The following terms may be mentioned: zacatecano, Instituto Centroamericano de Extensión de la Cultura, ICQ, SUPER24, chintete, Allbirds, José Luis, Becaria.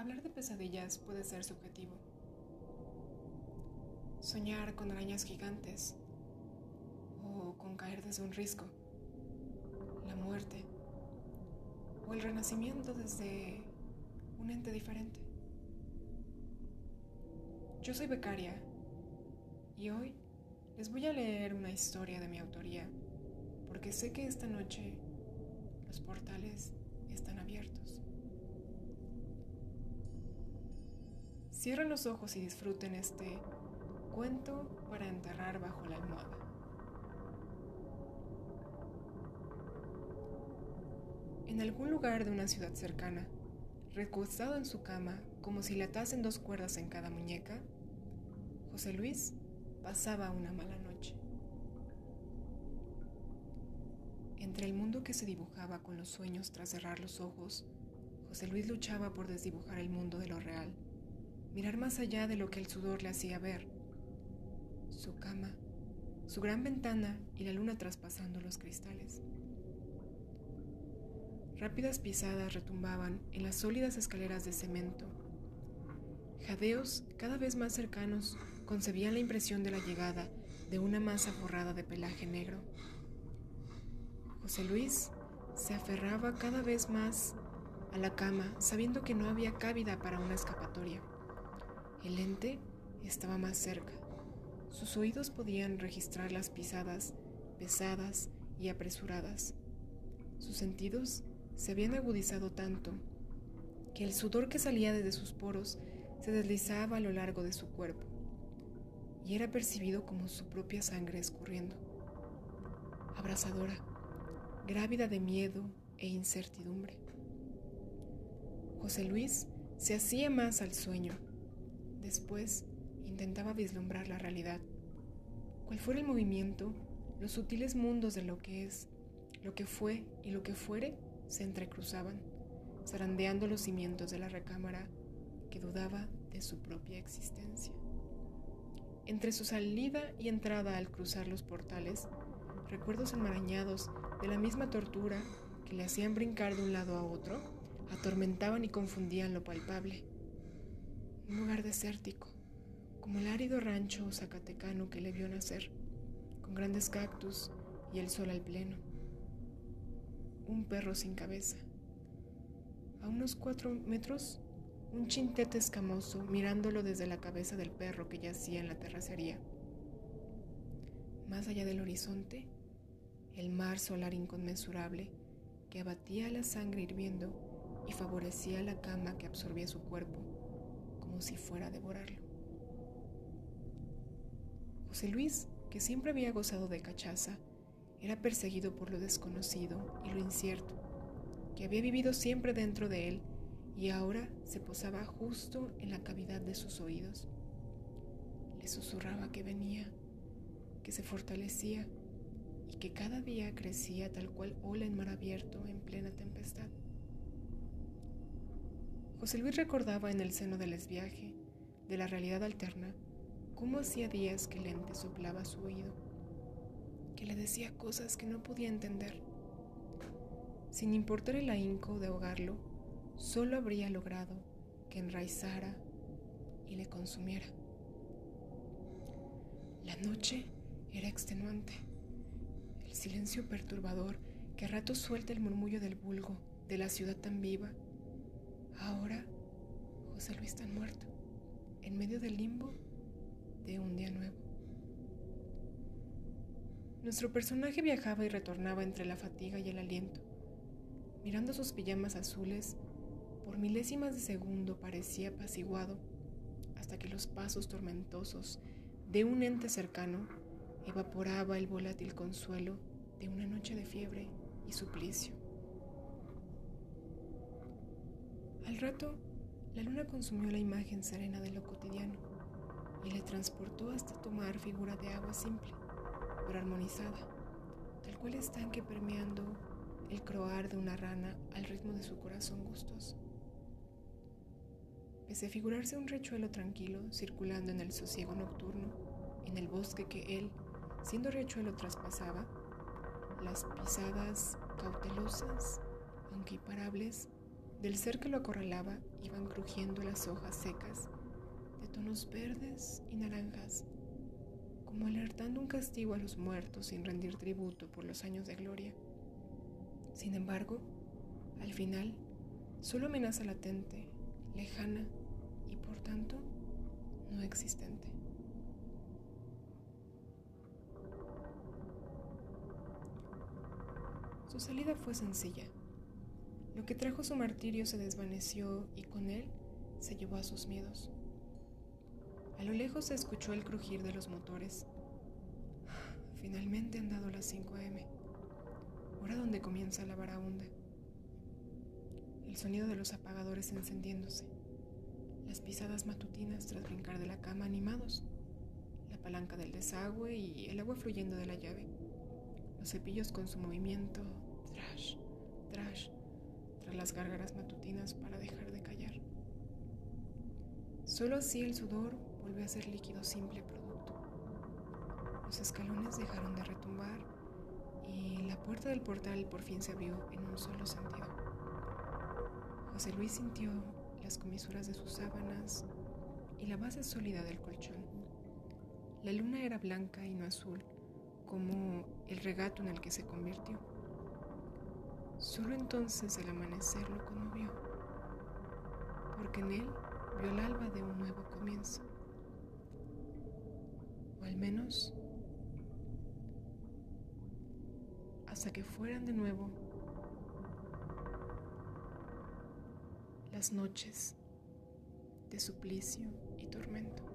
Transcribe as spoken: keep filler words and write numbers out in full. Hablar de pesadillas puede ser subjetivo. Soñar con arañas gigantes o con caer desde un risco, la muerte o el renacimiento desde un ente diferente. Yo soy Becaria y hoy les voy a leer una historia de mi autoría porque sé que esta noche los portales están abiertos. Cierren los ojos y disfruten este cuento para enterrar bajo la almohada. En algún lugar de una ciudad cercana, recostado en su cama, como si le atasen dos cuerdas en cada muñeca, José Luis pasaba una mala noche. Entre el mundo que se dibujaba con los sueños tras cerrar los ojos, José Luis luchaba por desdibujar el mundo de lo real, mirar más allá de lo que el sudor le hacía ver. Su cama, su gran ventana y la luna traspasando los cristales. Rápidas pisadas retumbaban en las sólidas escaleras de cemento. Jadeos cada vez más cercanos concebían la impresión de la llegada de una masa forrada de pelaje negro. José Luis se aferraba cada vez más a la cama, sabiendo que no había cabida para una escapatoria. El ente estaba más cerca. Sus oídos podían registrar las pisadas pesadas y apresuradas. Sus sentidos se habían agudizado tanto que el sudor que salía desde sus poros se deslizaba a lo largo de su cuerpo y era percibido como su propia sangre escurriendo, abrasadora, grávida de miedo e incertidumbre. José Luis se hacía más al sueño. Después intentaba vislumbrar la realidad. Cual fuera el movimiento, los sutiles mundos de lo que es, lo que fue y lo que fuere se entrecruzaban, zarandeando los cimientos de la recámara que dudaba de su propia existencia. Entre su salida y entrada al cruzar los portales, recuerdos enmarañados de la misma tortura que le hacían brincar de un lado a otro, atormentaban y confundían lo palpable. Un lugar desértico, como el árido rancho zacatecano que le vio nacer, con grandes cactus y el sol al pleno. Un perro sin cabeza. A unos cuatro metros, un chintete escamoso mirándolo desde la cabeza del perro que yacía en la terracería. Más allá del horizonte, el mar solar inconmensurable que abatía la sangre hirviendo y favorecía la cama que absorbía su cuerpo como si fuera a devorarlo. José Luis, que siempre había gozado de cachaza, era perseguido por lo desconocido y lo incierto, que había vivido siempre dentro de él y ahora se posaba justo en la cavidad de sus oídos. Le susurraba que venía, que se fortalecía y que cada día crecía tal cual ola en mar abierto en plena tempestad. José Luis recordaba en el seno del desviaje, de la realidad alterna, cómo hacía días que el ente soplaba a su oído, que le decía cosas que no podía entender. Sin importar el ahínco de ahogarlo, solo habría logrado que enraizara y le consumiera. La noche era extenuante, el silencio perturbador que a ratos suelta el murmullo del vulgo, de la ciudad tan viva. Ahora, José Luis tan muerto, en medio del limbo de un día nuevo. Nuestro personaje viajaba y retornaba entre la fatiga y el aliento. Mirando sus pijamas azules, por milésimas de segundo parecía apaciguado, hasta que los pasos tormentosos de un ente cercano evaporaba el volátil consuelo de una noche de fiebre y suplicio. Al rato, la luna consumió la imagen serena de lo cotidiano y le transportó hasta tomar figura de agua simple, pero armonizada, tal cual estanque permeando el croar de una rana al ritmo de su corazón gustoso. Pese a figurarse un riachuelo tranquilo circulando en el sosiego nocturno, en el bosque que él, siendo riachuelo, traspasaba, las pisadas cautelosas, aunque imparables, Del ser que lo acorralaba iban crujiendo las hojas secas, de tonos verdes y naranjas, como alertando un castigo a los muertos sin rendir tributo por los años de gloria. Sin embargo, al final, solo amenaza latente, lejana y por tanto, no existente. Su salida fue sencilla. Lo que trajo su martirio se desvaneció y con él se llevó a sus miedos. A lo lejos se escuchó el crujir de los motores. Finalmente han dado las cinco a eme, hora donde comienza la varaunda. El sonido de los apagadores encendiéndose, las pisadas matutinas tras brincar de la cama animados, la palanca del desagüe y el agua fluyendo de la llave, los cepillos con su movimiento, trash, trash, tras las gárgaras matutinas para dejar de callar. Solo así el sudor volvió a ser líquido simple producto. Los escalones dejaron de retumbar y la puerta del portal por fin se abrió en un solo sentido. José Luis sintió las comisuras de sus sábanas y la base sólida del colchón. La luna era blanca y no azul, como el regato en el que se convirtió. Solo entonces el amanecer lo conmovió, porque en él vio el alba de un nuevo comienzo. O al menos, hasta que fueran de nuevo las noches de suplicio y tormento.